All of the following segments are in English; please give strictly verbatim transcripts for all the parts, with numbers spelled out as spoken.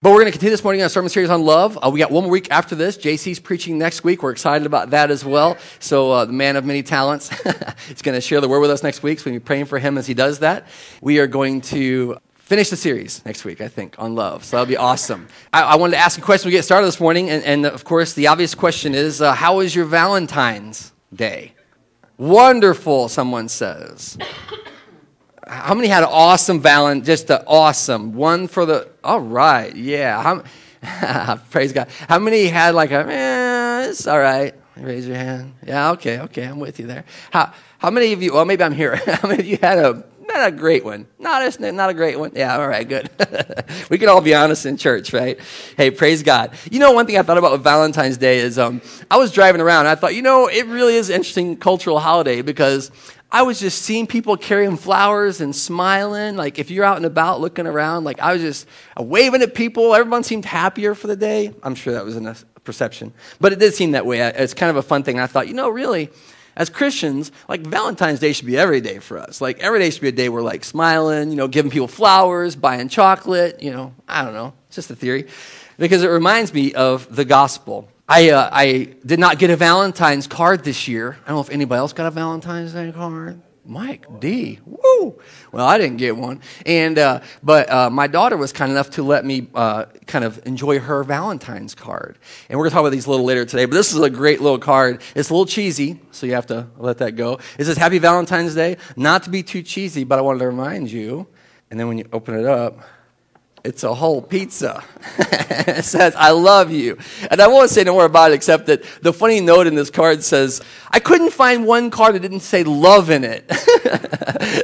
But we're going to continue this morning on our sermon series on love. Uh, we got one more week after this. J C's preaching next week. We're excited about that as well. So uh, the man of many talents is going to share the word with us next week. So we'll be praying for him as he does that. We are going to finish the series next week, I think, on love. So that'll be awesome. I, I wanted to ask a question when we get started this morning. And, and of course, the obvious question is, uh, how was your Valentine's Day? Wonderful, someone says. How many had an awesome Valentine, just an awesome one for the, all right, yeah. How, praise God. How many had like a, eh, it's all right. Raise your hand. Yeah, okay, okay, I'm with you there. How how many of you, well, maybe I'm here. How many of you had a, not a great one? Not a, not a great one. Yeah, all right, good. We can all be honest in church, right? Hey, praise God. You know, one thing I thought about with Valentine's Day is um, I was driving around. And I thought, you know, it really is an interesting cultural holiday because I was just seeing people carrying flowers and smiling. Like, if you're out and about looking around, like, I was just waving at people. Everyone seemed happier for the day. I'm sure that was a perception. But it did seem that way. It's kind of a fun thing. And I thought, you know, really, as Christians, like, Valentine's Day should be every day for us. Like, every day should be a day we're, like, smiling, you know, giving people flowers, buying chocolate, you know. I don't know. It's just a theory. Because it reminds me of the gospel. I uh, I did not get a Valentine's card this year. I don't know if anybody else got a Valentine's Day card. Mike D. Woo! Well, I didn't get one. And uh, but uh, my daughter was kind enough to let me uh, kind of enjoy her Valentine's card. And we're going to talk about these a little later today. But this is a great little card. It's a little cheesy, so you have to let that go. It says, "Happy Valentine's Day." Not to be too cheesy, but I wanted to remind you. And then when you open it up, it's a whole pizza. It says, "I love you." And I won't say no more about it except that the funny note in this card says, I couldn't find one card that didn't say love in it.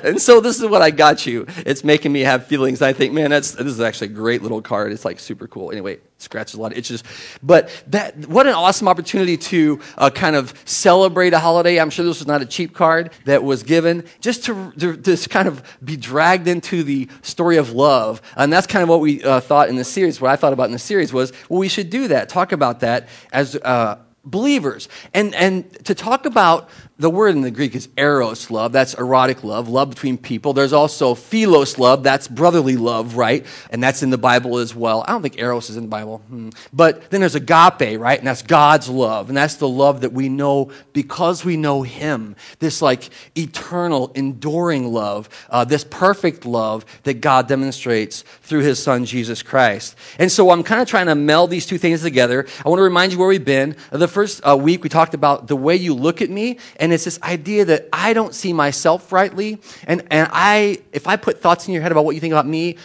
And so this is what I got you. It's making me have feelings. I think, man, that's this is actually a great little card. It's like super cool. Anyway, scratches a lot of itches. But that what an awesome opportunity to uh, kind of celebrate a holiday. I'm sure this was not a cheap card that was given, just to, to just kind of be dragged into the story of love. And that's kind of what we uh, thought in the series, what I thought about in the series was, well, we should do that, talk about that as uh, believers. And, and to talk about, the word in the Greek is eros love, that's erotic love, love between people. There's also philos love, that's brotherly love, right? And that's in the Bible as well. I don't think eros is in the Bible. Hmm. But then there's agape, right? And that's God's love. And that's the love that we know because we know him. This like eternal, enduring love, uh, this perfect love that God demonstrates through his son, Jesus Christ. And so I'm kind of trying to meld these two things together. I want to remind you where we've been. The first uh, week we talked about the way you look at me. And it's this idea that I don't see myself rightly. And, and I, if I put thoughts in your head about what you think about me,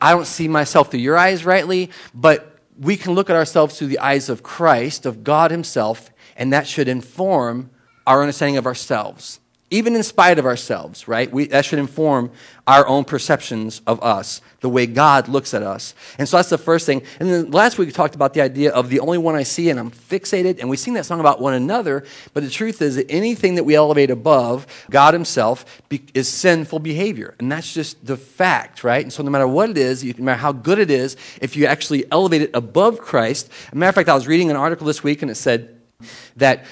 I don't see myself through your eyes rightly. But we can look at ourselves through the eyes of Christ, of God himself, and that should inform our understanding of ourselves. Even in spite of ourselves, right? We, that should inform our own perceptions of us, the way God looks at us. And so that's the first thing. And then last week we talked about the idea of the only one I see and I'm fixated. And we sing that song about one another. But the truth is that anything that we elevate above God himself be, is sinful behavior. And that's just the fact, right? And so no matter what it is, no matter how good it is, if you actually elevate it above Christ. As a matter of fact, I was reading an article this week and it said that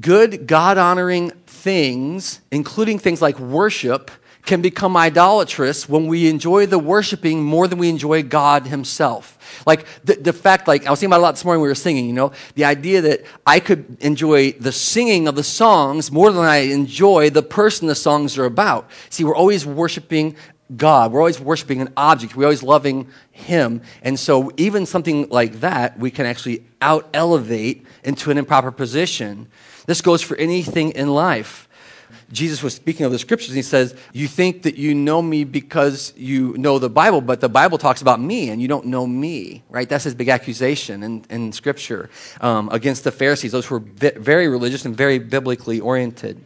good God-honoring things, including things like worship, can become idolatrous when we enjoy the worshiping more than we enjoy God himself. Like the, the fact, like I was thinking about it a lot this morning when we were singing, you know, the idea that I could enjoy the singing of the songs more than I enjoy the person the songs are about. See, we're always worshiping God. We're always worshiping an object. We're always loving him. And so even something like that, we can actually out-elevate into an improper position. This goes for anything in life. Jesus was speaking of the scriptures, and he says, you think that you know me because you know the Bible, but the Bible talks about me, and you don't know me, right? That's his big accusation in, in scripture um, against the Pharisees, those who were very religious and very biblically oriented.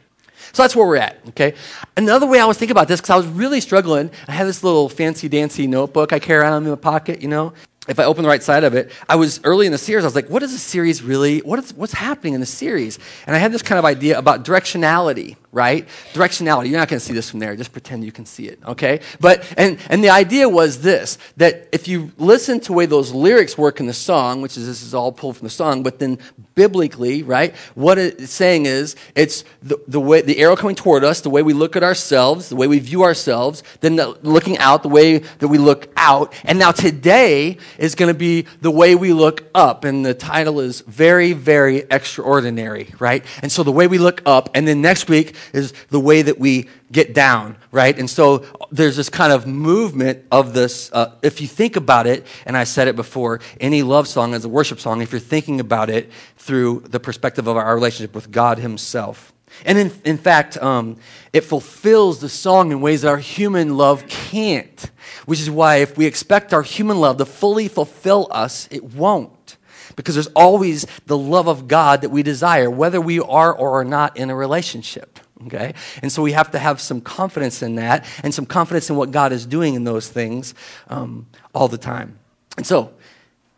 So that's where we're at, okay? Another way I was thinking about this, because I was really struggling, I had this little fancy-dancy notebook I carry around in my pocket, you know? If I open the right side of it, I was early in the series, I was like, what is the series really, what is, what's happening in the series? And I had this kind of idea about directionality, right? Directionality, you're not going to see this from there. Just pretend you can see it, okay? But and, and the idea was this, that if you listen to the way those lyrics work in the song, which is this is all pulled from the song, but then biblically, right, what it's saying is it's the, the way the arrow coming toward us, the way we look at ourselves, the way we view ourselves, then the, looking out, the way that we look out. And now today is going to be the way we look up, and the title is Very, Very Extraordinary, right? And so the way we look up, and then next week is the way that we get down, right? And so there's this kind of movement of this, uh, if you think about it, and I said it before, any love song is a worship song if you're thinking about it through the perspective of our relationship with God himself. And in, in fact, um, it fulfills the song in ways that our human love can't, which is why if we expect our human love to fully fulfill us, it won't, because there's always the love of God that we desire, whether we are or are not in a relationship, okay? And so we have to have some confidence in that and some confidence in what God is doing in those things um, all the time. And so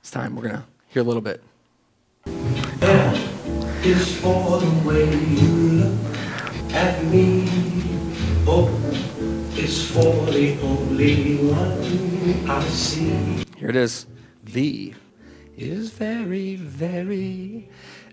it's time. We're going to hear a little bit. That is for the way you look at me. Oh, it's for the only one I see. Here it is. The is very, very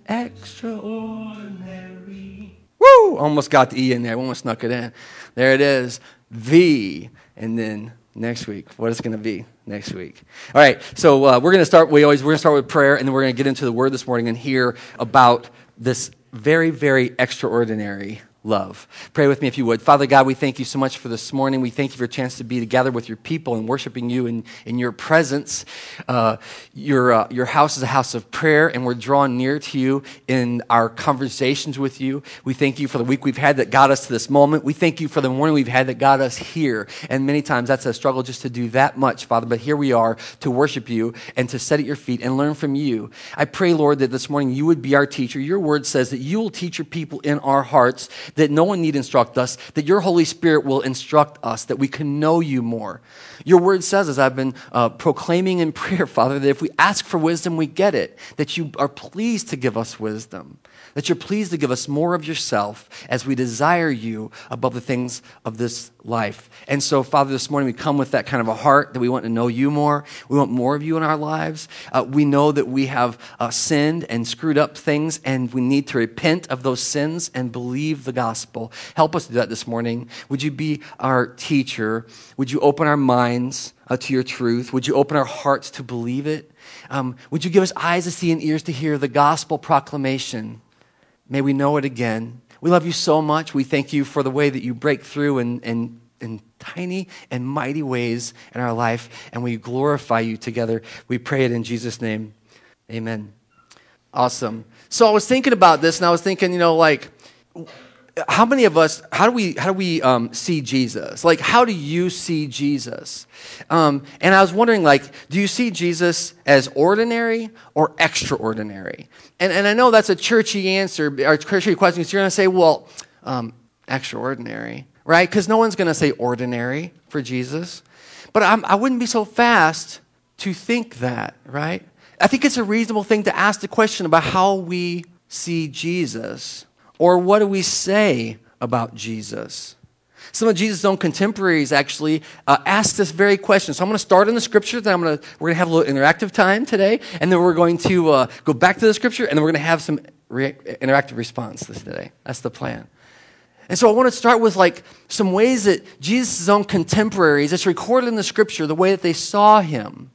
extraordinary. Woo! Almost got the E in there. Almost snuck it in. There it is. The. And then next week, what it's going to be next week. All right. So uh, we're going to start. We always we're going to start with prayer, and then we're going to get into the Word this morning and hear about this very, very extraordinary love. Pray with me if you would. Father God, we thank you so much for this morning. We thank you for a chance to be together with your people and worshiping you in, in your presence. Uh, your uh, your house is a house of prayer, and we're drawn near to you in our conversations with you. We thank you for the week we've had that got us to this moment. We thank you for the morning we've had that got us here. And many times that's a struggle just to do that much, Father. But here we are to worship you and to sit at your feet and learn from you. I pray, Lord, that this morning you would be our teacher. Your word says that you will teach your people in our hearts, that no one need instruct us, that your Holy Spirit will instruct us, that we can know you more. Your word says, as I've been uh, proclaiming in prayer, Father, that if we ask for wisdom, we get it, that you are pleased to give us wisdom, that you're pleased to give us more of yourself as we desire you above the things of this life. And so, Father, this morning we come with that kind of a heart that we want to know you more. We want more of you in our lives. Uh, we know that we have uh, sinned and screwed up things, and we need to repent of those sins and believe the gospel. Help us do that this morning. Would you be our teacher? Would you open our minds uh, to your truth? Would you open our hearts to believe it? Um, would you give us eyes to see and ears to hear the gospel proclamation? May we know it again. We love you so much. We thank you for the way that you break through in, in, in tiny and mighty ways in our life, and we glorify you together. We pray it in Jesus' name. Amen. Awesome. So I was thinking about this, and I was thinking, you know, like, how many of us, how do we, how do we um, see Jesus? Like, how do you see Jesus? Um, and I was wondering, like, do you see Jesus as ordinary or extraordinary? And and I know that's a churchy answer, or churchy question, because you're going to say, well, um, extraordinary, right? Because no one's going to say ordinary for Jesus. But I'm, I wouldn't be so fast to think that, right? I think it's a reasonable thing to ask the question about how we see Jesus, or what do we say about Jesus? Some of Jesus' own contemporaries actually uh, asked this very question. So I'm going to start in the Scripture, then I'm going to we're going to have a little interactive time today, and then we're going to uh, go back to the Scripture, and then we're going to have some re- interactive response this today. That's the plan. And so I want to start with like some ways that Jesus' own contemporaries, it's recorded in the Scripture, the way that they saw him.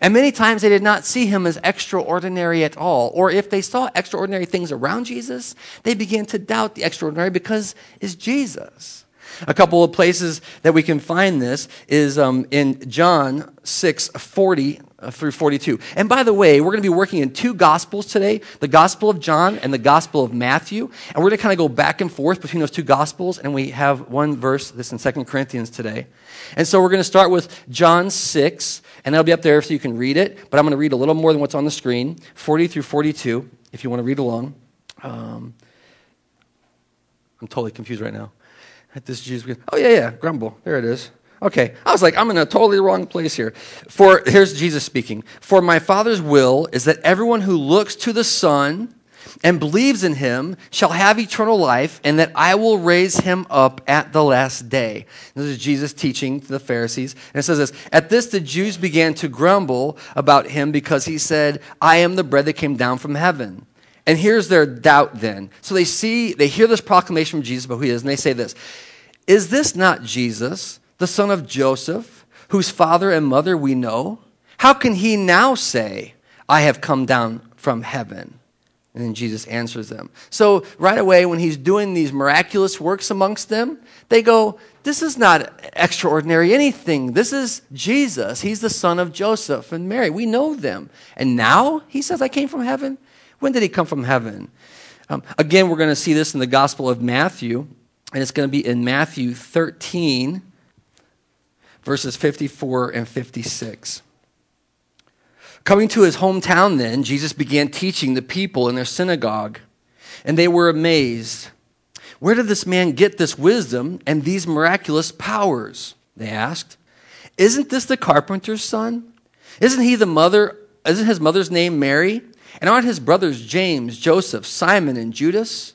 And many times they did not see him as extraordinary at all. Or if they saw extraordinary things around Jesus, they began to doubt the extraordinary because it's Jesus. A couple of places that we can find this is um, in John six forty through forty-two. And by the way, we're going to be working in two Gospels today, the Gospel of John and the Gospel of Matthew. And we're going to kind of go back and forth between those two Gospels, and we have one verse, this in Second Corinthians today. And so we're going to start with John six, and that'll be up there so you can read it, but I'm going to read a little more than what's on the screen, forty through forty-two, if you want to read along. Um, I'm totally confused right now. At this Jews, oh yeah, yeah, grumble. There it is. Okay, I was like, I'm in a totally wrong place here. For here's Jesus speaking. For my Father's will is that everyone who looks to the Son and believes in him shall have eternal life, and that I will raise him up at the last day. This is Jesus teaching to the Pharisees. And it says this, at this the Jews began to grumble about him because he said, I am the bread that came down from heaven. And here's their doubt then. So they see, they hear this proclamation from Jesus about who he is, and they say this, is this not Jesus, the son of Joseph, whose father and mother we know? How can he now say, I have come down from heaven? And then Jesus answers them. So right away, when he's doing these miraculous works amongst them, they go, this is not extraordinary anything. This is Jesus. He's the son of Joseph and Mary. We know them. And now he says, I came from heaven. When did he come from heaven? Um, again, we're going to see this in the Gospel of Matthew, and it's going to be in Matthew thirteen, verses fifty-four and fifty-six. Coming to his hometown then, Jesus began teaching the people in their synagogue, and they were amazed. Where did this man get this wisdom and these miraculous powers? They asked. Isn't this the carpenter's son? Isn't he the mother? Isn't his mother's name Mary? And aren't his brothers James, Joseph, Simon, and Judas?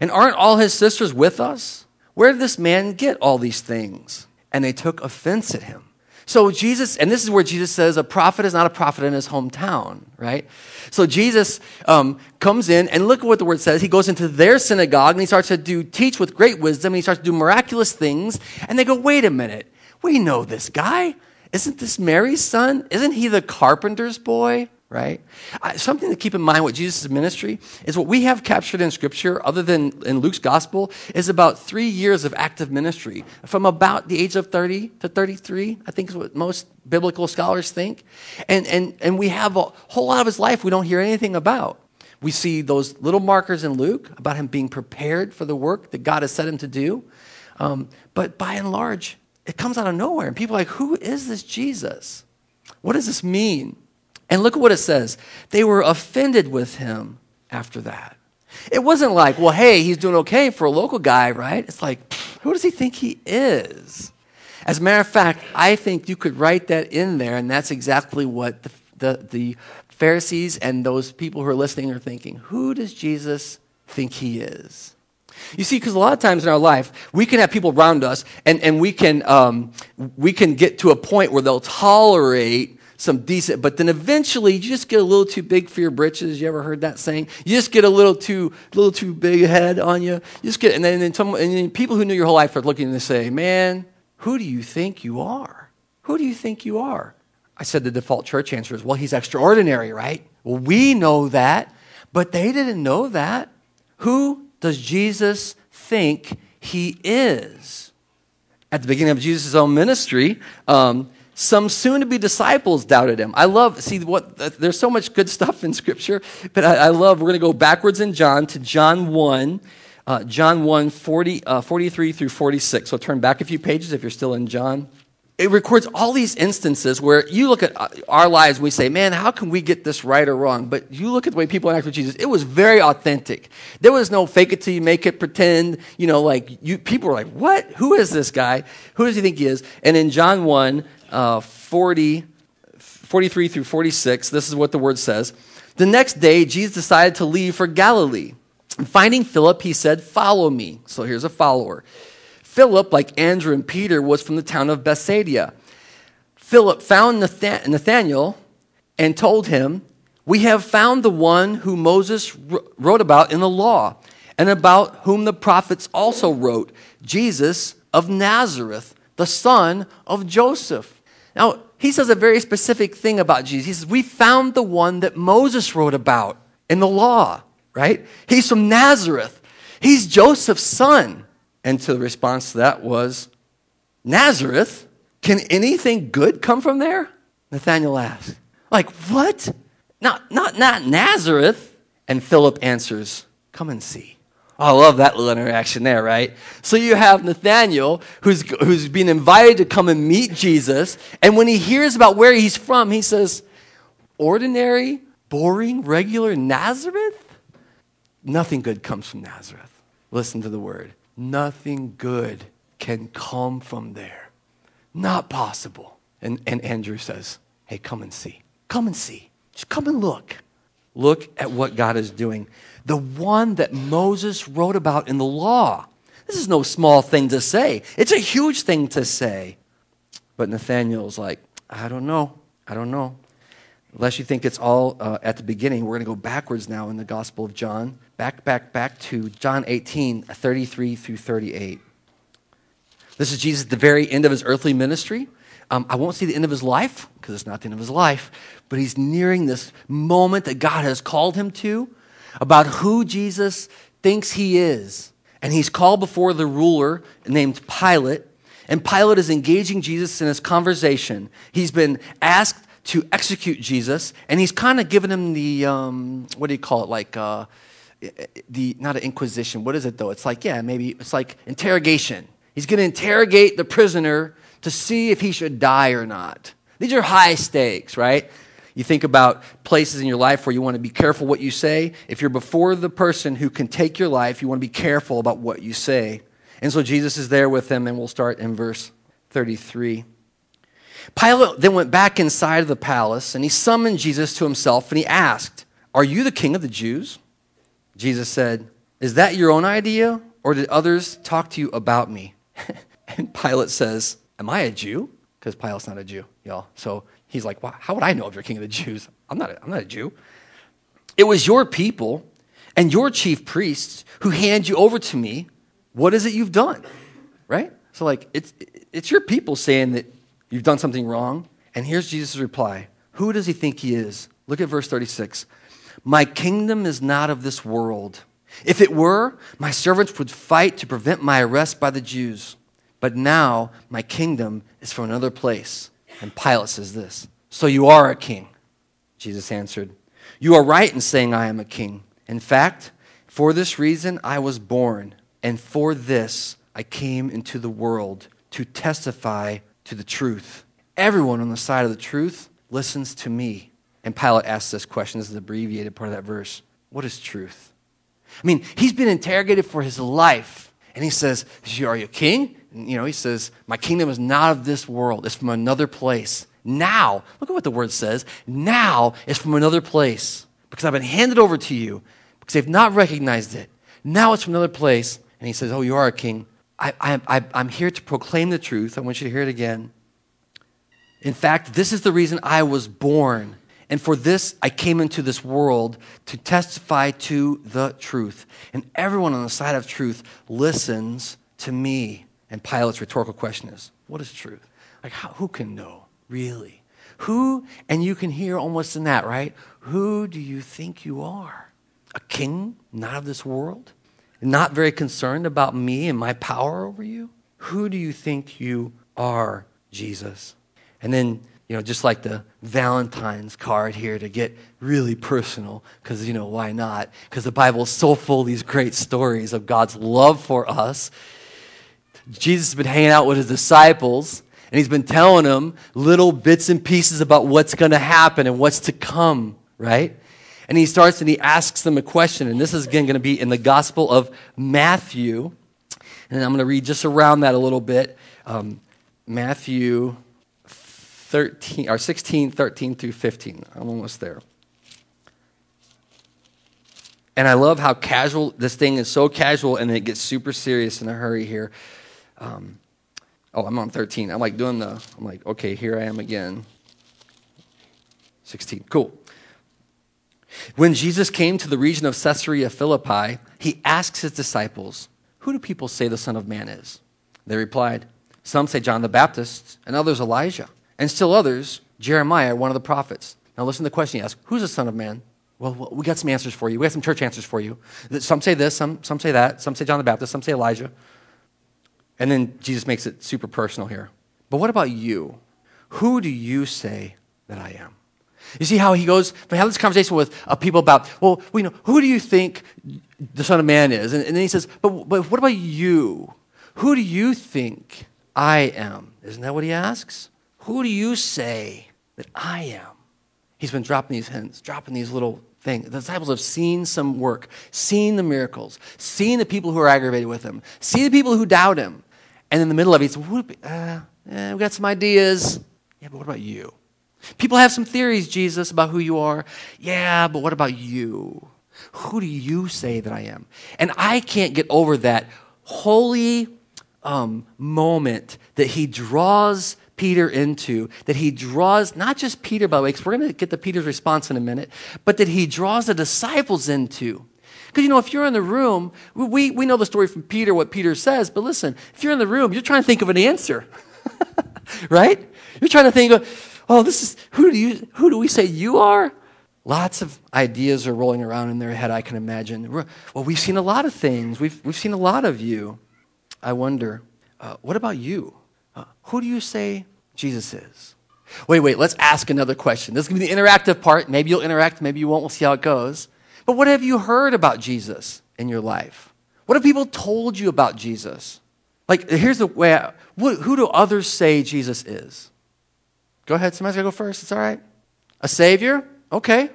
And aren't all his sisters with us? Where did this man get all these things? And they took offense at him. So Jesus, and this is where Jesus says a prophet is not a prophet in his hometown, right? So Jesus um, comes in, and look at what the word says. He goes into their synagogue, and he starts to do teach with great wisdom, and he starts to do miraculous things. And they go, wait a minute, we know this guy. Isn't this Mary's son? Isn't he the carpenter's boy, right? Uh, something to keep in mind with Jesus' ministry is what we have captured in Scripture, other than in Luke's gospel, is about three years of active ministry, from about the age of thirty to thirty-three, I think is what most biblical scholars think. And, and, and we have a whole lot of his life we don't hear anything about. We see those little markers in Luke about him being prepared for the work that God has set him to do. Um, but by and large, it comes out of nowhere. And people are like, who is this Jesus? What does this mean? And look at what it says. They were offended with him after that. It wasn't like, well, hey, he's doing okay for a local guy, right? It's like, who does he think he is? As a matter of fact, I think you could write that in there, and that's exactly what the, the, the Pharisees and those people who are listening are thinking. Who does Jesus think he is? You see, because a lot of times in our life, we can have people around us, and, and we can um, we can get to a point where they'll tolerate some decent, but then eventually you just get a little too big for your britches. You ever heard that saying? You just get a little too little too big head on you. You just get, and then, and then, some, and then people who knew your whole life are looking and they say, man, who do you think you are? Who do you think you are? I said the default church answer is, well, he's extraordinary, right? Well, we know that, but they didn't know that. Who does Jesus think he is? At the beginning of Jesus' own ministry, um, some soon-to-be disciples doubted him. I love, see, what there's so much good stuff in Scripture, but I, I love, we're going to go backwards in John to John one, uh, John one, forty, uh, forty-three through forty-six. So turn back a few pages if you're still in John. It records all these instances where you look at our lives and we say, man, how can we get this right or wrong? But you look at the way people interact with Jesus. It was very authentic. There was no fake it till you make it, pretend. You know, like you, people were like, what? Who is this guy? Who does he think he is? And in John one, uh, forty, forty-three through forty-six, this is what the word says. The next day, Jesus decided to leave for Galilee. And finding Philip, he said, follow me. So here's a follower. Philip, like Andrew and Peter, was from the town of Bethsaida. Philip found Nathanael and told him, we have found the one who Moses wrote about in the law and about whom the prophets also wrote, Jesus of Nazareth, the son of Joseph. Now, he says a very specific thing about Jesus. He says, we found the one that Moses wrote about in the law, right? He's from Nazareth. He's Joseph's son. And so the response to that was, Nazareth? Can anything good come from there? Nathanael asked. Like, what? Not, not, not Nazareth. And Philip answers, come and see. Oh, I love that little interaction there, right? So you have Nathanael who's, who's being invited to come and meet Jesus. And when he hears about where he's from, he says, ordinary, boring, regular Nazareth? Nothing good comes from Nazareth. Listen to the word. Nothing good can come from there. Not possible. And, and Andrew says, hey, come and see. Come and see. Just come and look. Look at what God is doing. The one that Moses wrote about in the law. This is no small thing to say. It's a huge thing to say. But Nathanael's like, I don't know. I don't know. Unless you think it's all uh, at the beginning, we're going to go backwards now in the Gospel of John. Back, back, back to John eighteen, thirty-three through thirty-eight. This is Jesus at the very end of his earthly ministry. Um, I won't see the end of his life, because it's not the end of his life, but he's nearing this moment that God has called him to about who Jesus thinks he is. And he's called before the ruler named Pilate, and Pilate is engaging Jesus in his conversation. He's been asked to execute Jesus, and he's kind of given him the, um, what do you call it, like uh, the, not an inquisition, what is it though? It's like, yeah, maybe it's like interrogation. He's going to interrogate the prisoner to see if he should die or not. These are high stakes, right? You think about places in your life where you want to be careful what you say. If you're before the person who can take your life, you want to be careful about what you say. And so Jesus is there with him, and we'll start in verse thirty-three. Pilate then went back inside of the palace, and he summoned Jesus to himself, and he asked, "Are you the king of the Jews?" Jesus said, "Is that your own idea, or did others talk to you about me?" And Pilate says, "Am I a Jew?" Because Pilate's not a Jew, y'all. So he's like, well, how would I know if you're king of the Jews? I'm not a, I'm not a Jew. "It was your people and your chief priests who hand you over to me. What is it you've done?" Right? So like, it's it's your people saying that you've done something wrong. And here's Jesus' reply. Who does he think he is? Look at verse thirty-six. "My kingdom is not of this world. If it were, my servants would fight to prevent my arrest by the Jews. But now my kingdom is from another place." And Pilate says this, "So you are a king?" Jesus answered, "You are right in saying I am a king. In fact, for this reason I was born, and for this I came into the world, to testify to the truth. Everyone on the side of the truth listens to me." And Pilate asks this question. This is the abbreviated part of that verse. What is truth? I mean, he's been interrogated for his life, and he says, "Are you a king?" You know, he says, "My kingdom is not of this world. It's from another place." Now, look at what the word says. Now it's from another place, because I've been handed over to you, because they've not recognized it. Now it's from another place. And he says, "Oh, you are a king. I, I, I, I'm here to proclaim the truth." I want you to hear it again. "In fact, this is the reason I was born. And for this, I came into this world, to testify to the truth. And everyone on the side of truth listens to me." And Pilate's rhetorical question is, what is truth? Like, how, who can know, really? Who, and you can hear almost in that, right? Who do you think you are? A king, not of this world? Not very concerned about me and my power over you? Who do you think you are, Jesus? And then, you know, just like the Valentine's card here, to get really personal, because, you know, why not? Because the Bible is so full of these great stories of God's love for us. Jesus has been hanging out with his disciples, and he's been telling them little bits and pieces about what's going to happen and what's to come, right? And he starts and he asks them a question, and this is again going to be in the Gospel of Matthew, and I'm going to read just around that a little bit. Um, Matthew thirteen or sixteen, thirteen through fifteen. I'm almost there. And I love how casual this thing is, so casual, and it gets super serious in a hurry here. Um, oh, I'm on thirteen. I'm like doing the, I'm like, okay, here I am again. sixteen, cool. When Jesus came to the region of Caesarea Philippi, he asks his disciples, "Who do people say the Son of Man is?" They replied, "Some say John the Baptist, and others Elijah, and still others, Jeremiah, one of the prophets." Now listen to the question he asks, who's the Son of Man? Well, we got some answers for you. We got some church answers for you. Some say this, some, some say that, some say John the Baptist, some say Elijah. And then Jesus makes it super personal here. But what about you? Who do you say that I am? You see how he goes, we have this conversation with uh, people about, well, you know, who do you think the Son of Man is? And, and then he says, but, but what about you? Who do you think I am? Isn't that what he asks? Who do you say that I am? He's been dropping these hints, dropping these little thing. The disciples have seen some work, seen the miracles, seen the people who are aggravated with him, seen the people who doubt him. And in the middle of it, he says, uh, eh, we got some ideas. Yeah, but what about you? People have some theories, Jesus, about who you are. Yeah, but what about you? Who do you say that I am? And I can't get over that holy um, moment that he draws Peter into, that he draws, not just Peter, by the way, because we're going to get to Peter's response in a minute, but that he draws the disciples into. Because, you know, if you're in the room, we, we know the story from Peter, what Peter says, but listen, if you're in the room, you're trying to think of an answer, right? You're trying to think of, oh, this is, who do you, who do we say you are? Lots of ideas are rolling around in their head, I can imagine. Well, we've seen a lot of things. We've, we've seen a lot of you. I wonder, uh, what about you? Uh, who do you say Jesus is? Wait, wait, let's ask another question. This is going to be the interactive part. Maybe you'll interact, maybe you won't. We'll see how it goes. But what have you heard about Jesus in your life? What have people told you about Jesus? Like, here's the way, I, wh- who do others say Jesus is? Go ahead, somebody's got to go first. It's all right. A savior? Okay.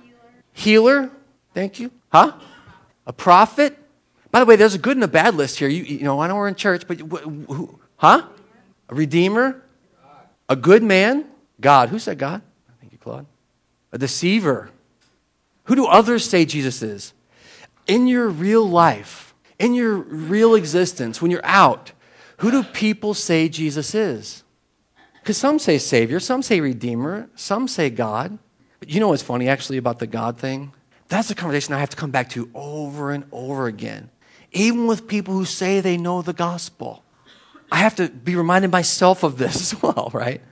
Healer. Healer? Thank you. Huh? A prophet? By the way, there's a good and a bad list here. You, you know, I know we're in church, but wh- who? Huh? A redeemer? God. A good man? God. Who said God? Thank you, Claude. A deceiver. Who do others say Jesus is? In your real life, in your real existence, when you're out, who do people say Jesus is? Because some say Savior, some say Redeemer, some say God. But you know what's funny, actually, about the God thing? That's a conversation I have to come back to over and over again, even with people who say they know the gospel. I have to be reminded myself of this as well, right?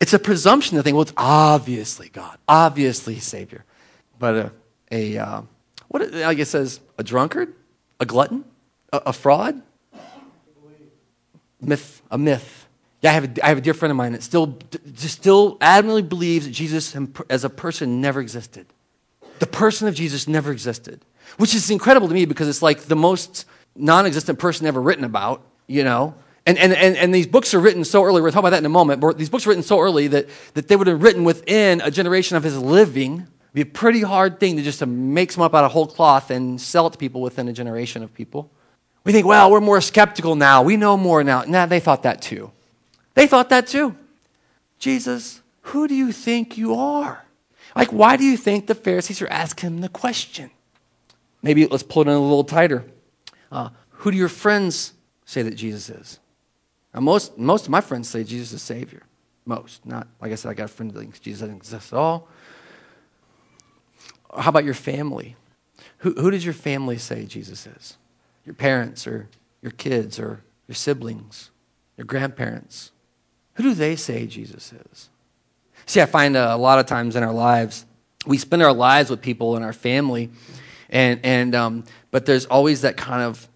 It's a presumption to think, well, it's obviously God, obviously Savior. But a, a uh, what, like it says, a drunkard, a glutton, a, a fraud, myth, a myth. Yeah, I have a, I have a dear friend of mine that still, just still adamantly believes that Jesus as a person never existed. The person of Jesus never existed, which is incredible to me because it's like the most non-existent person ever written about, you know. And, and and and these books are written so early, we'll talk about that in a moment, but these books are written so early that, that they would have written within a generation of his living. Be a pretty hard thing to just to make some up out of whole cloth and sell it to people within a generation of people. We think, well, we're more skeptical now. We know more now. Nah, they thought that too. They thought that too. Jesus, who do you think you are? Like, why do you think the Pharisees are asking him the question? Maybe let's pull it in a little tighter. Uh, who do your friends say that Jesus is? Now, most most of my friends say Jesus is Savior. Most, not like I said, I got a friend that thinks Jesus doesn't exist at all. How about your family? Who, who does your family say Jesus is? Your parents or your kids or your siblings, your grandparents. Who do they say Jesus is? See, I find a lot of times in our lives, we spend our lives with people in our family, and and um, but there's always that kind of,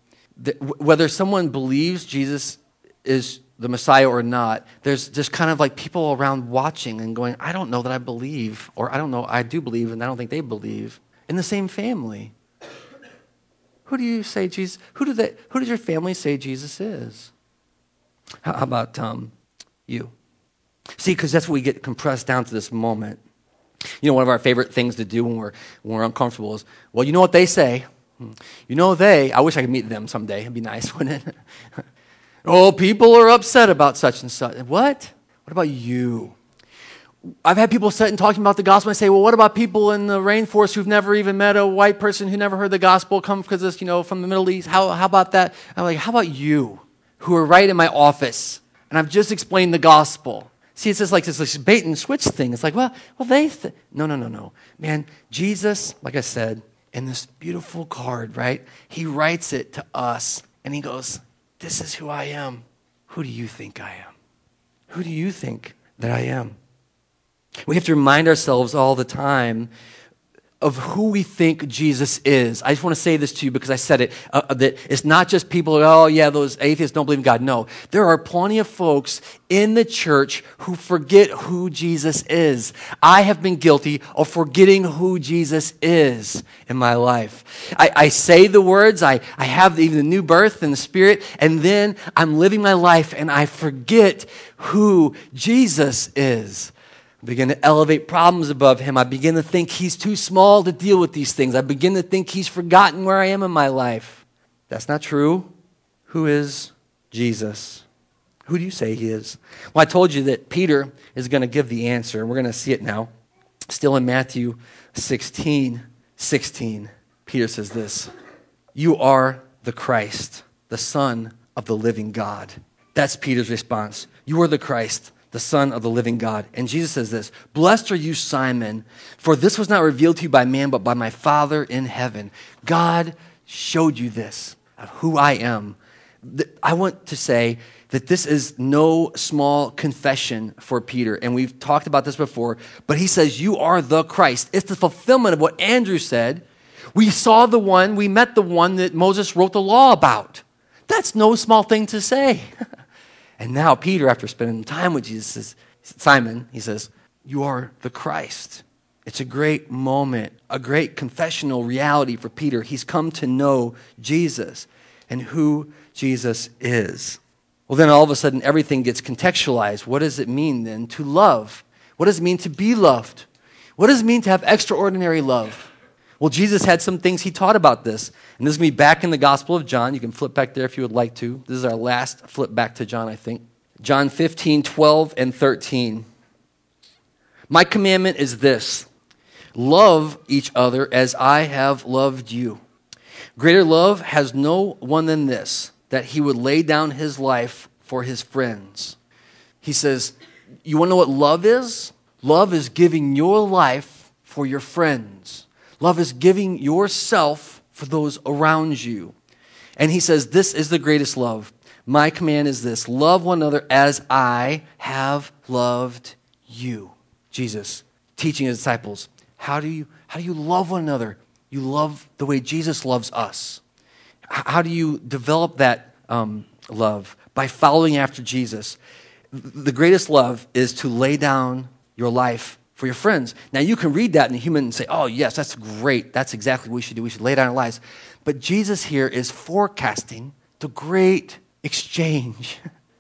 whether someone believes Jesus is the Messiah or not, there's just kind of like people around watching and going, I don't know that I believe, or I don't know, I do believe, and I don't think they believe, in the same family. Who do you say Jesus, who do they, who does your family say Jesus is? How about um, you? See, because that's what we get compressed down to this moment. You know, one of our favorite things to do when we're when we're uncomfortable is, well, you know what they say. You know they, I wish I could meet them someday. It'd be nice, wouldn't it? Oh, people are upset about such and such. What? What about you? I've had people sit and talking about the gospel and say, well, what about people in the rainforest who've never even met a white person who never heard the gospel come because it's, you know, from the Middle East? How, how about that? I'm like, how about you who are right in my office and I've just explained the gospel? See, it's just like this bait and switch thing. It's like, well, well, they, th-. no, no, no, no. Man, Jesus, like I said, in this beautiful card, right? He writes it to us and he goes, this is who I am. Who do you think I am? Who do you think that I am? We have to remind ourselves all the time of who we think Jesus is. I just want to say this to you because I said it, uh, that it's not just people, oh yeah, those atheists don't believe in God. No, there are plenty of folks in the church who forget who Jesus is. I have been guilty of forgetting who Jesus is in my life. I, I say the words, I, I have even the new birth and the Spirit, and then I'm living my life and I forget who Jesus is. I begin to elevate problems above him. I begin to think he's too small to deal with these things. I begin to think he's forgotten where I am in my life. That's not true. Who is Jesus? Who do you say he is? Well, I told you that Peter is going to give the answer, and we're going to see it now. Still in Matthew sixteen sixteen, Peter says this, "You are the Christ, the Son of the living God." That's Peter's response. You are the Christ, the Son of the living God. And Jesus says this, "Blessed are you, Simon, for this was not revealed to you by man, but by my Father in heaven." God showed you this, of who I am. I want to say that this is no small confession for Peter, and we've talked about this before, but he says, "You are the Christ." It's the fulfillment of what Andrew said. We saw the one, we met the one that Moses wrote the law about. That's no small thing to say. And now Peter, after spending time with Jesus, says, Simon, he says, "You are the Christ." It's a great moment, a great confessional reality for Peter. He's come to know Jesus and who Jesus is. Well, then all of a sudden, everything gets contextualized. What does it mean then to love? What does it mean to be loved? What does it mean to have extraordinary love? Well, Jesus had some things he taught about this. And this is going to be back in the Gospel of John. You can flip back there if you would like to. This is our last flip back to John, I think. John fifteen, twelve, and thirteen. "My commandment is this, love each other as I have loved you. Greater love has no one than this, that he would lay down his life for his friends." He says, you want to know what love is? Love is giving your life for your friends. Love is giving yourself for those around you. And he says, this is the greatest love. My command is this, love one another as I have loved you. Jesus teaching his disciples, how do you, how do you love one another? You love the way Jesus loves us. How do you develop that um, love? By following after Jesus. The greatest love is to lay down your life for your friends. Now, you can read that in the human and say, oh, yes, that's great. That's exactly what we should do. We should lay down our lives. But Jesus here is forecasting the great exchange,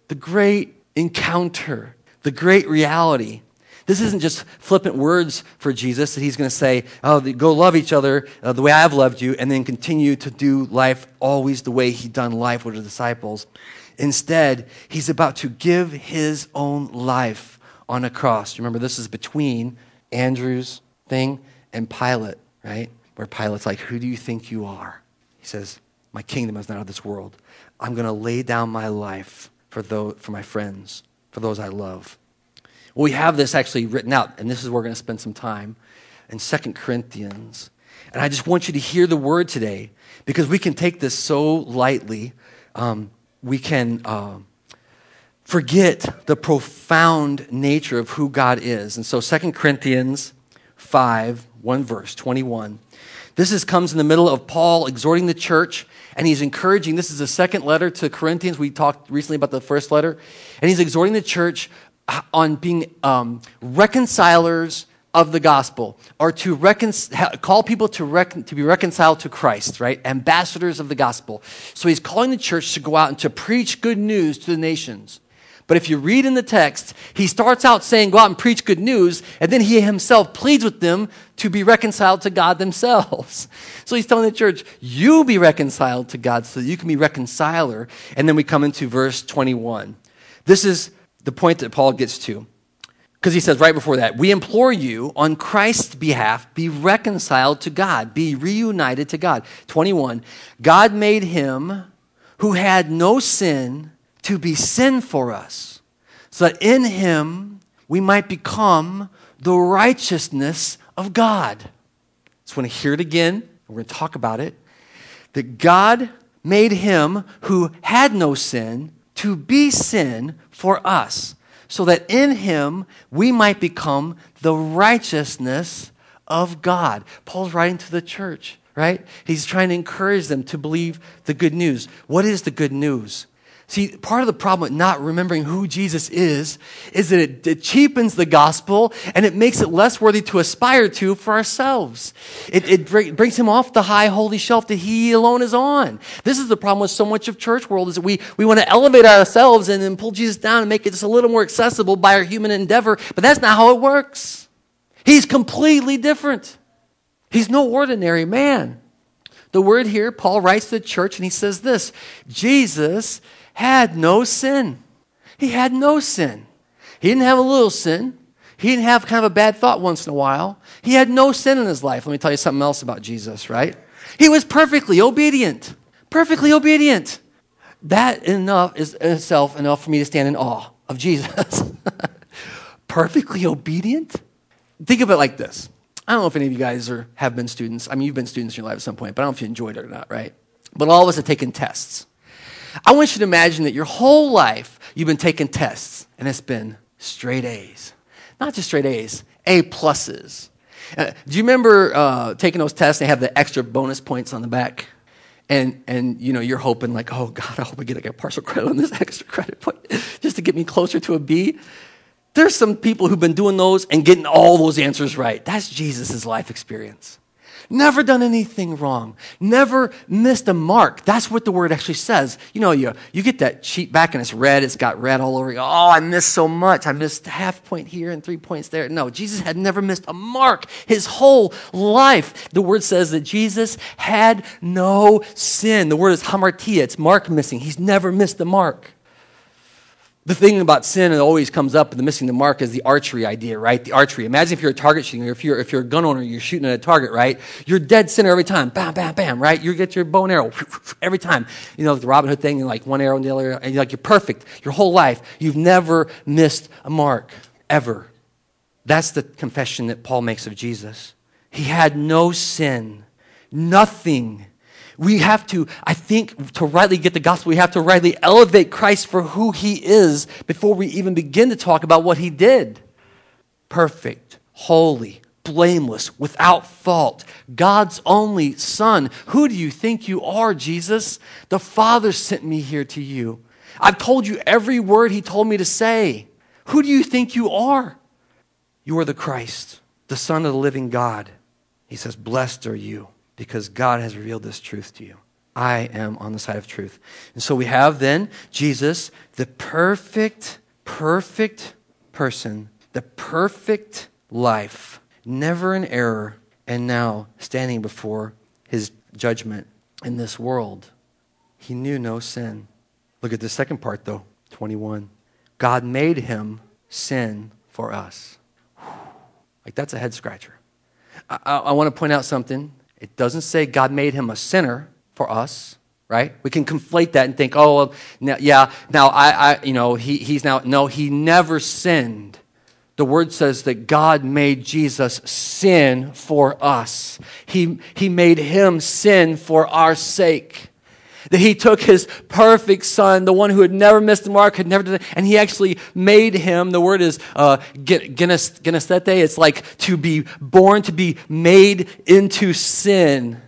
the great encounter, the great reality. This isn't just flippant words for Jesus that he's going to say, oh, go love each other uh, the way I've loved you, and then continue to do life always the way he done life with the disciples. Instead, he's about to give his own life on a cross. Remember, this is between Andrew's thing and Pilate, right? Where Pilate's like, who do you think you are? He says, my kingdom is not of this world. I'm going to lay down my life for those, for my friends, for those I love. We have this actually written out, and this is where we're going to spend some time, in Second Corinthians. And I just want you to hear the word today, because we can take this so lightly. Um, we can uh, forget the profound nature of who God is. And so Second Corinthians five, one verse, twenty-one. This is, comes in the middle of Paul exhorting the church, and he's encouraging. This is the second letter to Corinthians. We talked recently about the first letter. And he's exhorting the church on being um, reconcilers of the gospel, or to recon- call people to, recon- to be reconciled to Christ, right? Ambassadors of the gospel. So he's calling the church to go out and to preach good news to the nations. But if you read in the text, he starts out saying, go out and preach good news, and then he himself pleads with them to be reconciled to God themselves. So he's telling the church, you be reconciled to God so that you can be reconciler. And then we come into verse twenty-one. This is the point that Paul gets to, because he says right before that, we implore you on Christ's behalf, be reconciled to God, be reunited to God. twenty-one, God made him who had no sin to be sin for us, so that in him we might become the righteousness of God. So we're going to hear it again, we're going to talk about it, that God made him who had no sin to be sin for us, so that in him we might become the righteousness of God. Paul's writing to the church, right? He's trying to encourage them to believe the good news. What is the good news? See, part of the problem with not remembering who Jesus is is that it, it cheapens the gospel, and it makes it less worthy to aspire to for ourselves. It, it br- brings him off the high holy shelf that he alone is on. This is the problem with so much of church world, is that we, we want to elevate ourselves and then pull Jesus down and make it just a little more accessible by our human endeavor, but that's not how it works. He's completely different. He's no ordinary man. The word here, Paul writes to the church, and he says this, Jesus had no sin. He had no sin. He didn't have a little sin. He didn't have kind of a bad thought once in a while. He had no sin in his life. Let me tell you something else about Jesus, right? He was perfectly obedient. Perfectly obedient. That enough is in itself enough for me to stand in awe of Jesus. Perfectly obedient? Think of it like this. I don't know if any of you guys are, have been students. I mean, you've been students in your life at some point, but I don't know if you enjoyed it or not, right? But all of us have taken tests. I want you to imagine that your whole life you've been taking tests, and it's been straight A's. Not just straight A's, A pluses. Uh, do you remember uh, taking those tests? They have the extra bonus points on the back. And, and you know, you're hoping like, oh, God, I hope I get like a partial credit on this extra credit point just to get me closer to a B. There's some people who've been doing those and getting all those answers right. That's Jesus' life experience. Never done anything wrong. Never missed a mark. That's what the word actually says. You know, you, you get that sheet back and it's red. It's got red all over you. Oh, I missed so much. I missed half point here and three points there. No, Jesus had never missed a mark his whole life. The word says that Jesus had no sin. The word is hamartia. It's mark missing. He's never missed the mark. The thing about sin that always comes up and the missing the mark is the archery idea, right? The archery. Imagine if you're a target shooting, or if you're, if you're a gun owner, you're shooting at a target, right? You're dead center every time. Bam, bam, bam, right? You get your bow and arrow every time. You know, the Robin Hood thing, and like one arrow and the other arrow, and you're like, you're perfect. Your whole life, you've never missed a mark, ever. That's the confession that Paul makes of Jesus. He had no sin, nothing. We have to, I think, to rightly get the gospel, we have to rightly elevate Christ for who he is before we even begin to talk about what he did. Perfect, holy, blameless, without fault, God's only Son. Who do you think you are, Jesus? The Father sent me here to you. I've told you every word he told me to say. Who do you think you are? You are the Christ, the Son of the living God. He says, blessed are you, because God has revealed this truth to you. I am on the side of truth. And so we have then Jesus, the perfect, perfect person, the perfect life, never in error, and now standing before his judgment in this world. He knew no sin. Look at the second part, though, twenty-one. God made him sin for us. Like, that's a head scratcher. I, I, I want to point out something. It doesn't say God made him a sinner for us, right? We can conflate that and think, oh, well, now, yeah, now I, I, you know, he, he's now, no, he never sinned. The word says that God made Jesus sin for us. He, he made him sin for our sake. That he took his perfect son, the one who had never missed the mark, had never done it, and he actually made him, the word is uh, genestete, it's like to be born, to be made into sin.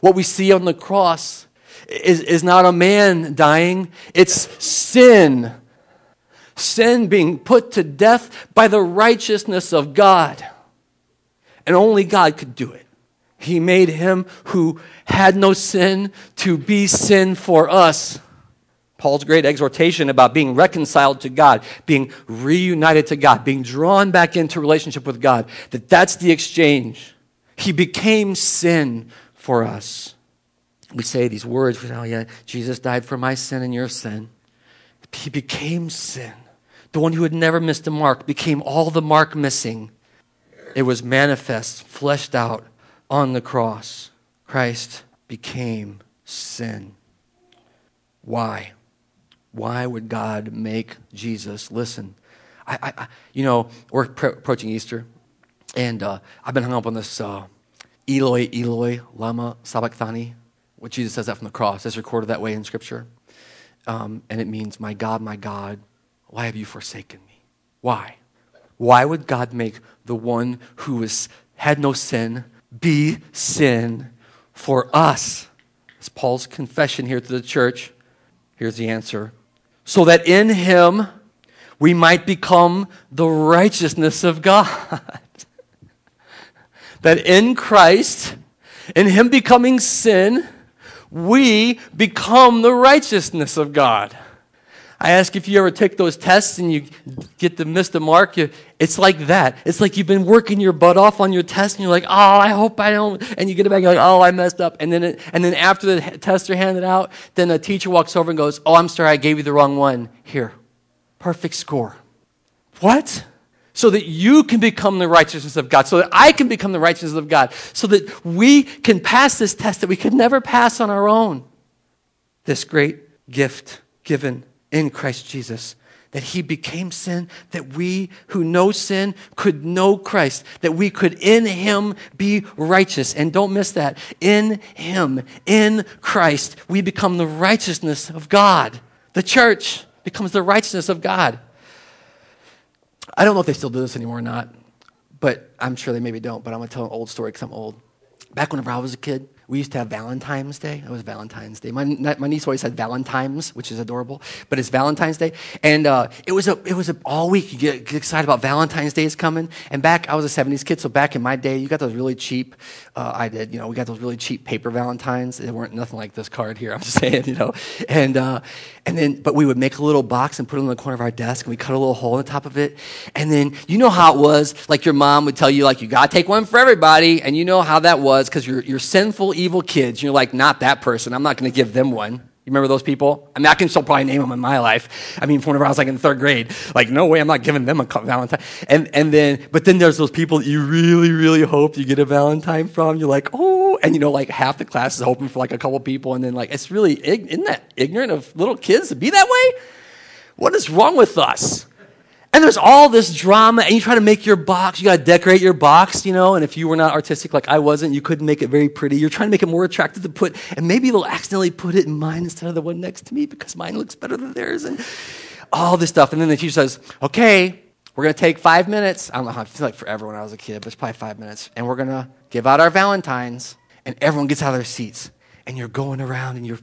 What we see on the cross is, is not a man dying, it's sin. Sin being put to death by the righteousness of God. And only God could do it. He made him who had no sin to be sin for us. Paul's great exhortation about being reconciled to God, being reunited to God, being drawn back into relationship with God, that that's the exchange. He became sin for us. We say these words, oh yeah, Jesus died for my sin and your sin. He became sin. The one who had never missed a mark became all the mark missing. It was manifest, fleshed out. On the cross, Christ became sin. Why? Why would God make Jesus? Listen, I, I, I you know, we're pre- approaching Easter, and uh, I've been hung up on this uh, Eloi, Eloi, lama sabachthani, what Jesus says that from the cross. It's recorded that way in Scripture, um, and it means, my God, my God, why have you forsaken me? Why? Why would God make the one who is, had no sin be sin for us? It's Paul's confession here to the church. Here's the answer. So that in him we might become the righteousness of God. That in Christ, in him becoming sin, we become the righteousness of God. I ask if you ever take those tests and you get to miss the mark, you, it's like that. It's like you've been working your butt off on your test and you're like, oh, I hope I don't. And you get it back and you're like, oh, I messed up. And then it, and then after the tests are handed out, then a teacher walks over and goes, oh, I'm sorry, I gave you the wrong one. Here, perfect score. What? So that you can become the righteousness of God, so that I can become the righteousness of God, so that we can pass this test that we could never pass on our own. This great gift given in Christ Jesus, that he became sin, that we who know sin could know Christ, that we could in him be righteous. And don't miss that. In him, in Christ, we become the righteousness of God. The church becomes the righteousness of God. I don't know if they still do this anymore or not, but I'm sure they maybe don't, but I'm going to tell an old story because I'm old. Back whenever I was a kid, we used to have Valentine's Day. That was Valentine's Day. My, my niece always had Valentine's, which is adorable, but it's Valentine's Day. And uh, it was a, it was a, all week you get, get excited about Valentine's Day is coming. And back, I was a seventies kid, so back in my day, you got those really cheap, uh, I did, you know, we got those really cheap paper Valentines. They weren't nothing like this card here, I'm just saying, you know. And uh, and then, but we would make a little box and put it in the corner of our desk, and we cut a little hole in the top of it. And then, you know how it was, like your mom would tell you, like, you got to take one for everybody. And you know how that was, because you're, you're sinful, evil kids, you're like, not that person. I'm not going to give them one. You remember those people? I mean, I can still probably name them in my life. I mean, from whenever I was like in third grade, like, no way, I'm not giving them a Valentine. And and then, but then there's those people that you really, really hope you get a Valentine from. You're like, oh, and you know, like half the class is hoping for like a couple people, and then like, it's really, isn't that ignorant of little kids to be that way? What is wrong with us? And there's all this drama, and you try to make your box. You got to decorate your box, you know, and if you were not artistic like I wasn't, you couldn't make it very pretty. You're trying to make it more attractive to put, and maybe they'll accidentally put it in mine instead of the one next to me because mine looks better than theirs, and all this stuff. And then the teacher says, okay, we're going to take five minutes. I don't know how I feel like forever when I was a kid, but it's probably five minutes. And we're going to give out our Valentines, and everyone gets out of their seats, and you're going around, and you're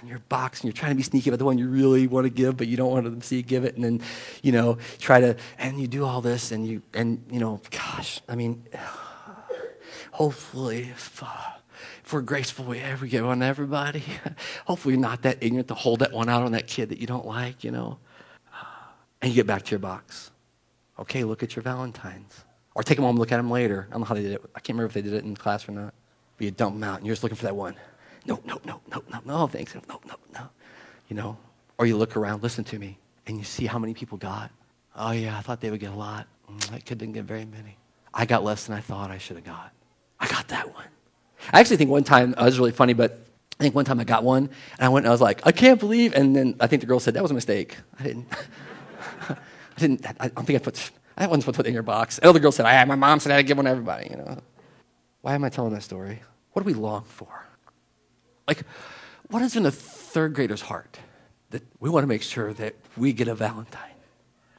in your box, and you're trying to be sneaky about the one you really want to give, but you don't want them to see you give it, and then, you know, try to, and you do all this, and you, and, you know, gosh, I mean, hopefully, if, uh, if we're graceful, we ever give one to everybody, hopefully you're not that ignorant to hold that one out on that kid that you don't like, you know, and you get back to your box. Okay, look at your Valentines, or take them home and look at them later. I don't know how they did it. I can't remember if they did it in class or not, but you dump them out, and you're just looking for that one. No, no, no, no, no, no, thanks, no, no, no, no, you know, or you look around, listen to me, and you see how many people got. Oh, yeah, I thought they would get a lot. That kid didn't get very many. I got less than I thought I should have got. I got that one. I actually think one time, uh, it was really funny, but I think one time I got one, and I went and I was like, I can't believe, and then I think the girl said, that was a mistake. I didn't, I didn't, I don't think I put, that one's put in your box. Another girl said, I, my mom said I had to give one to everybody, you know. Why am I telling that story? What do we long for? Like, what is in a third grader's heart? That we want to make sure that we get a Valentine,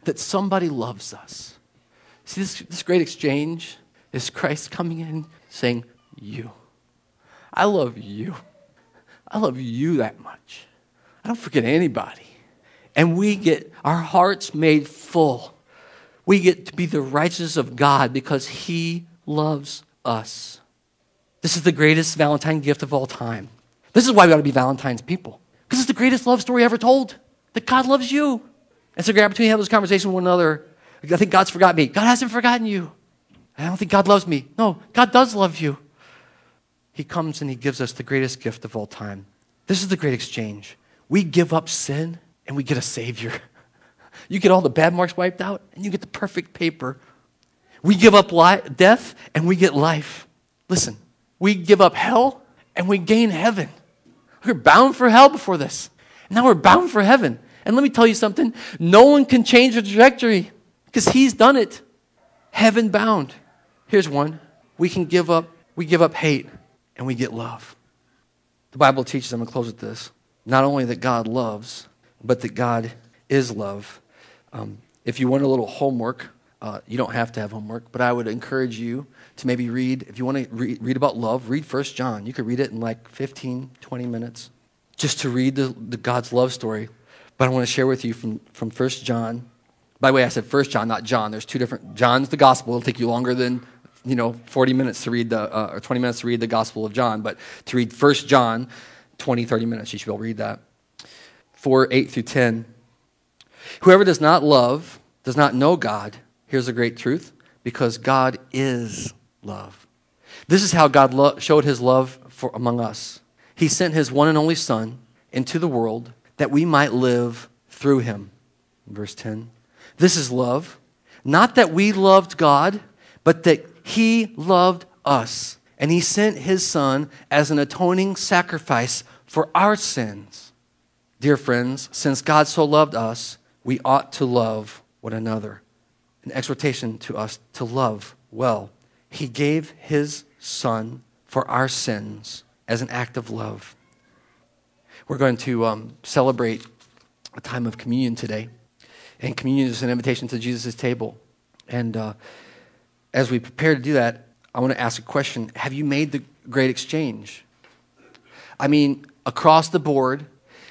that somebody loves us. See, this, this great exchange is Christ coming in saying, you. I love you. I love you that much. I don't forget anybody. And we get our hearts made full. We get to be the righteous of God because he loves us. This is the greatest Valentine gift of all time. This is why we ought to be Valentine's people. Because it's the greatest love story ever told. That God loves you. It's a great opportunity to have this conversation with one another. I think God's forgotten me. God hasn't forgotten you. I don't think God loves me. No, God does love you. He comes and he gives us the greatest gift of all time. This is the great exchange. We give up sin and we get a Savior. You get all the bad marks wiped out and you get the perfect paper. We give up li- death and we get life. Listen, we give up hell and we gain heaven. We were bound for hell before this. And now we're bound for heaven. And let me tell you something. No one can change the trajectory because he's done it. Heaven bound. Here's one. We can give up, we give up hate and we get love. The Bible teaches, I'm going to close with this, not only that God loves, but that God is love. Um, if you want a little homework, Uh, you don't have to have homework, but I would encourage you to maybe read, if you want to re- read about love, read First John. You could read it in like fifteen, twenty minutes just to read the, the God's love story. But I want to share with you from, from First John. By the way, I said First John, not John. There's two different, John's the gospel. It'll take you longer than, you know, forty minutes to read the, uh, or twenty minutes to read the gospel of John. But to read First John, twenty, thirty minutes, you should be able to read that. four, eight through ten. Whoever does not love does not know God. Here's a great truth, because God is love. This is how God lo- showed his love for among us. He sent his one and only Son into the world that we might live through him. verse ten. This is love. Not that we loved God, but that he loved us. And he sent his son as an atoning sacrifice for our sins. Dear friends, since God so loved us, we ought to love one another. An exhortation to us to love well. He gave his son for our sins as an act of love. We're going to um, celebrate a time of communion today. And communion is an invitation to Jesus' table. And uh, as we prepare to do that, I want to ask a question. Have you made the great exchange? I mean, across the board,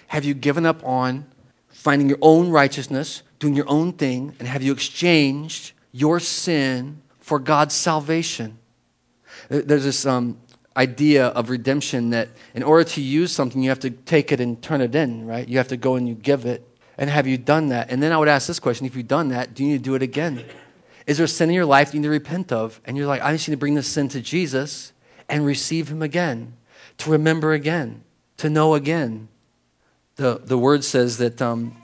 have you given up on finding your own righteousness, doing your own thing, and have you exchanged your sin for God's salvation? There's this um, idea of redemption that in order to use something, you have to take it and turn it in, right? You have to go and you give it. And have you done that? And then I would ask this question, if you've done that, do you need to do it again? Is there sin in your life you need to repent of? And you're like, I just need to bring this sin to Jesus and receive him again, to remember again, to know again. The, the word says that um,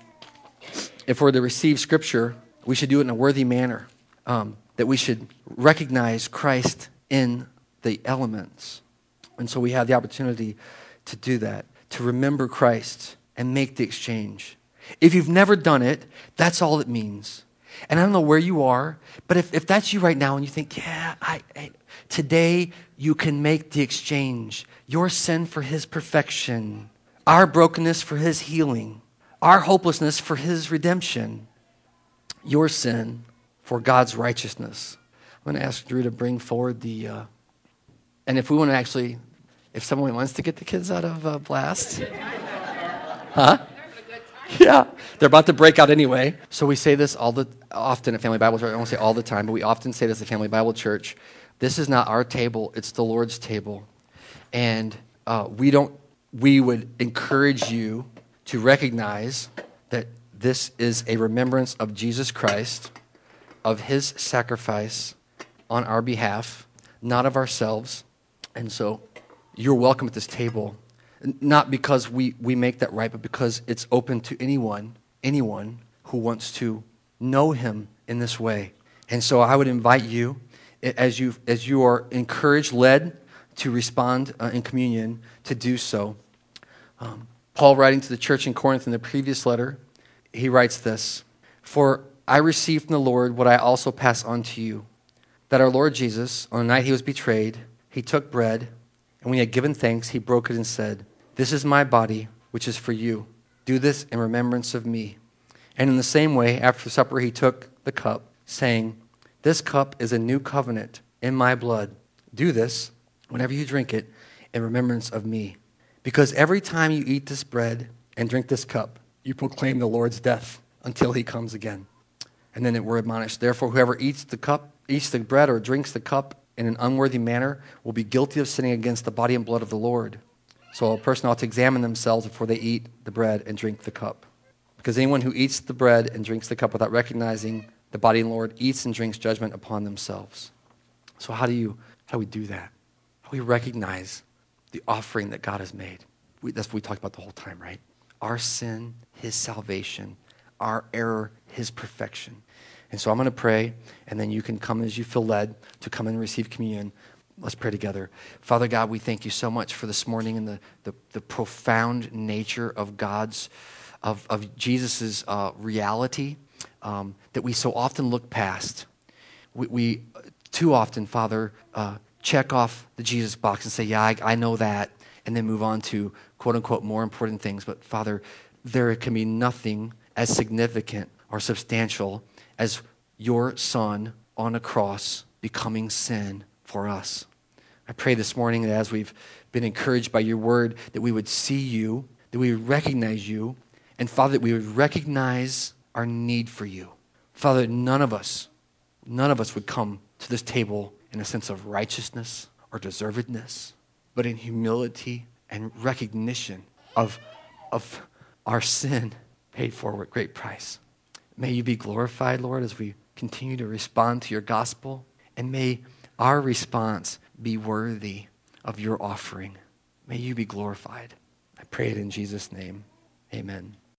if we're to receive Scripture, we should do it in a worthy manner, um, that we should recognize Christ in the elements. And so we have the opportunity to do that, to remember Christ and make the exchange. If you've never done it, that's all it means. And I don't know where you are, but if, if that's you right now and you think, yeah, I, I, today you can make the exchange. Your sin for his perfection, our brokenness for his healing, our hopelessness for his redemption, your sin for God's righteousness. I'm going to ask Drew to bring forward the, uh, and if we want to actually, if someone wants to get the kids out of uh, Blast. Huh? Yeah, they're about to break out anyway. So we say this all the often at Family Bible Church. I won't say all the time, but we often say this at Family Bible Church. This is not our table; it's the Lord's table, and uh, we don't. We would encourage you to recognize that this is a remembrance of Jesus Christ, of his sacrifice on our behalf, not of ourselves. And so, you're welcome at this table. Not because we, we make that right, but because it's open to anyone, anyone who wants to know him in this way. And so I would invite you, as you as you are encouraged, led to respond uh, in communion, to do so. Um, Paul, writing to the church in Corinth in the previous letter, he writes this, "For I received from the Lord what I also pass on to you, that our Lord Jesus, on the night he was betrayed, he took bread, and when he had given thanks, he broke it and said, 'This is my body, which is for you. Do this in remembrance of me.' And in the same way, after supper, he took the cup, saying, 'This cup is a new covenant in my blood. Do this, whenever you drink it, in remembrance of me. Because every time you eat this bread and drink this cup, you proclaim the Lord's death until he comes again.' And then we're admonished, 'Therefore, whoever eats the cup, eats the bread or drinks the cup in an unworthy manner will be guilty of sinning against the body and blood of the Lord. So a person ought to examine themselves before they eat the bread and drink the cup. Because anyone who eats the bread and drinks the cup without recognizing the body and Lord eats and drinks judgment upon themselves." So how do you, how do we do that? How do we recognize the offering that God has made? We, that's what we talked about the whole time, right? Our sin, his salvation. Our error, his perfection. And so I'm going to pray, and then you can come as you feel led to come and receive communion. Let's pray together. Father God, we thank you so much for this morning and the the, the profound nature of God's, of, of Jesus' uh, reality um, that we so often look past. We, we too often, Father, uh, check off the Jesus box and say, yeah, I, I know that, and then move on to quote-unquote more important things. But Father, there can be nothing as significant or substantial as your son on a cross becoming sin for us. I pray this morning that as we've been encouraged by your word, that we would see you, that we would recognize you, and Father, that we would recognize our need for you. Father, none of us, none of us would come to this table in a sense of righteousness or deservedness, but in humility and recognition of, of our sin paid for with great price. May you be glorified, Lord, as we continue to respond to your gospel, and may our response be worthy of your offering. May you be glorified. I pray it in Jesus' name. Amen.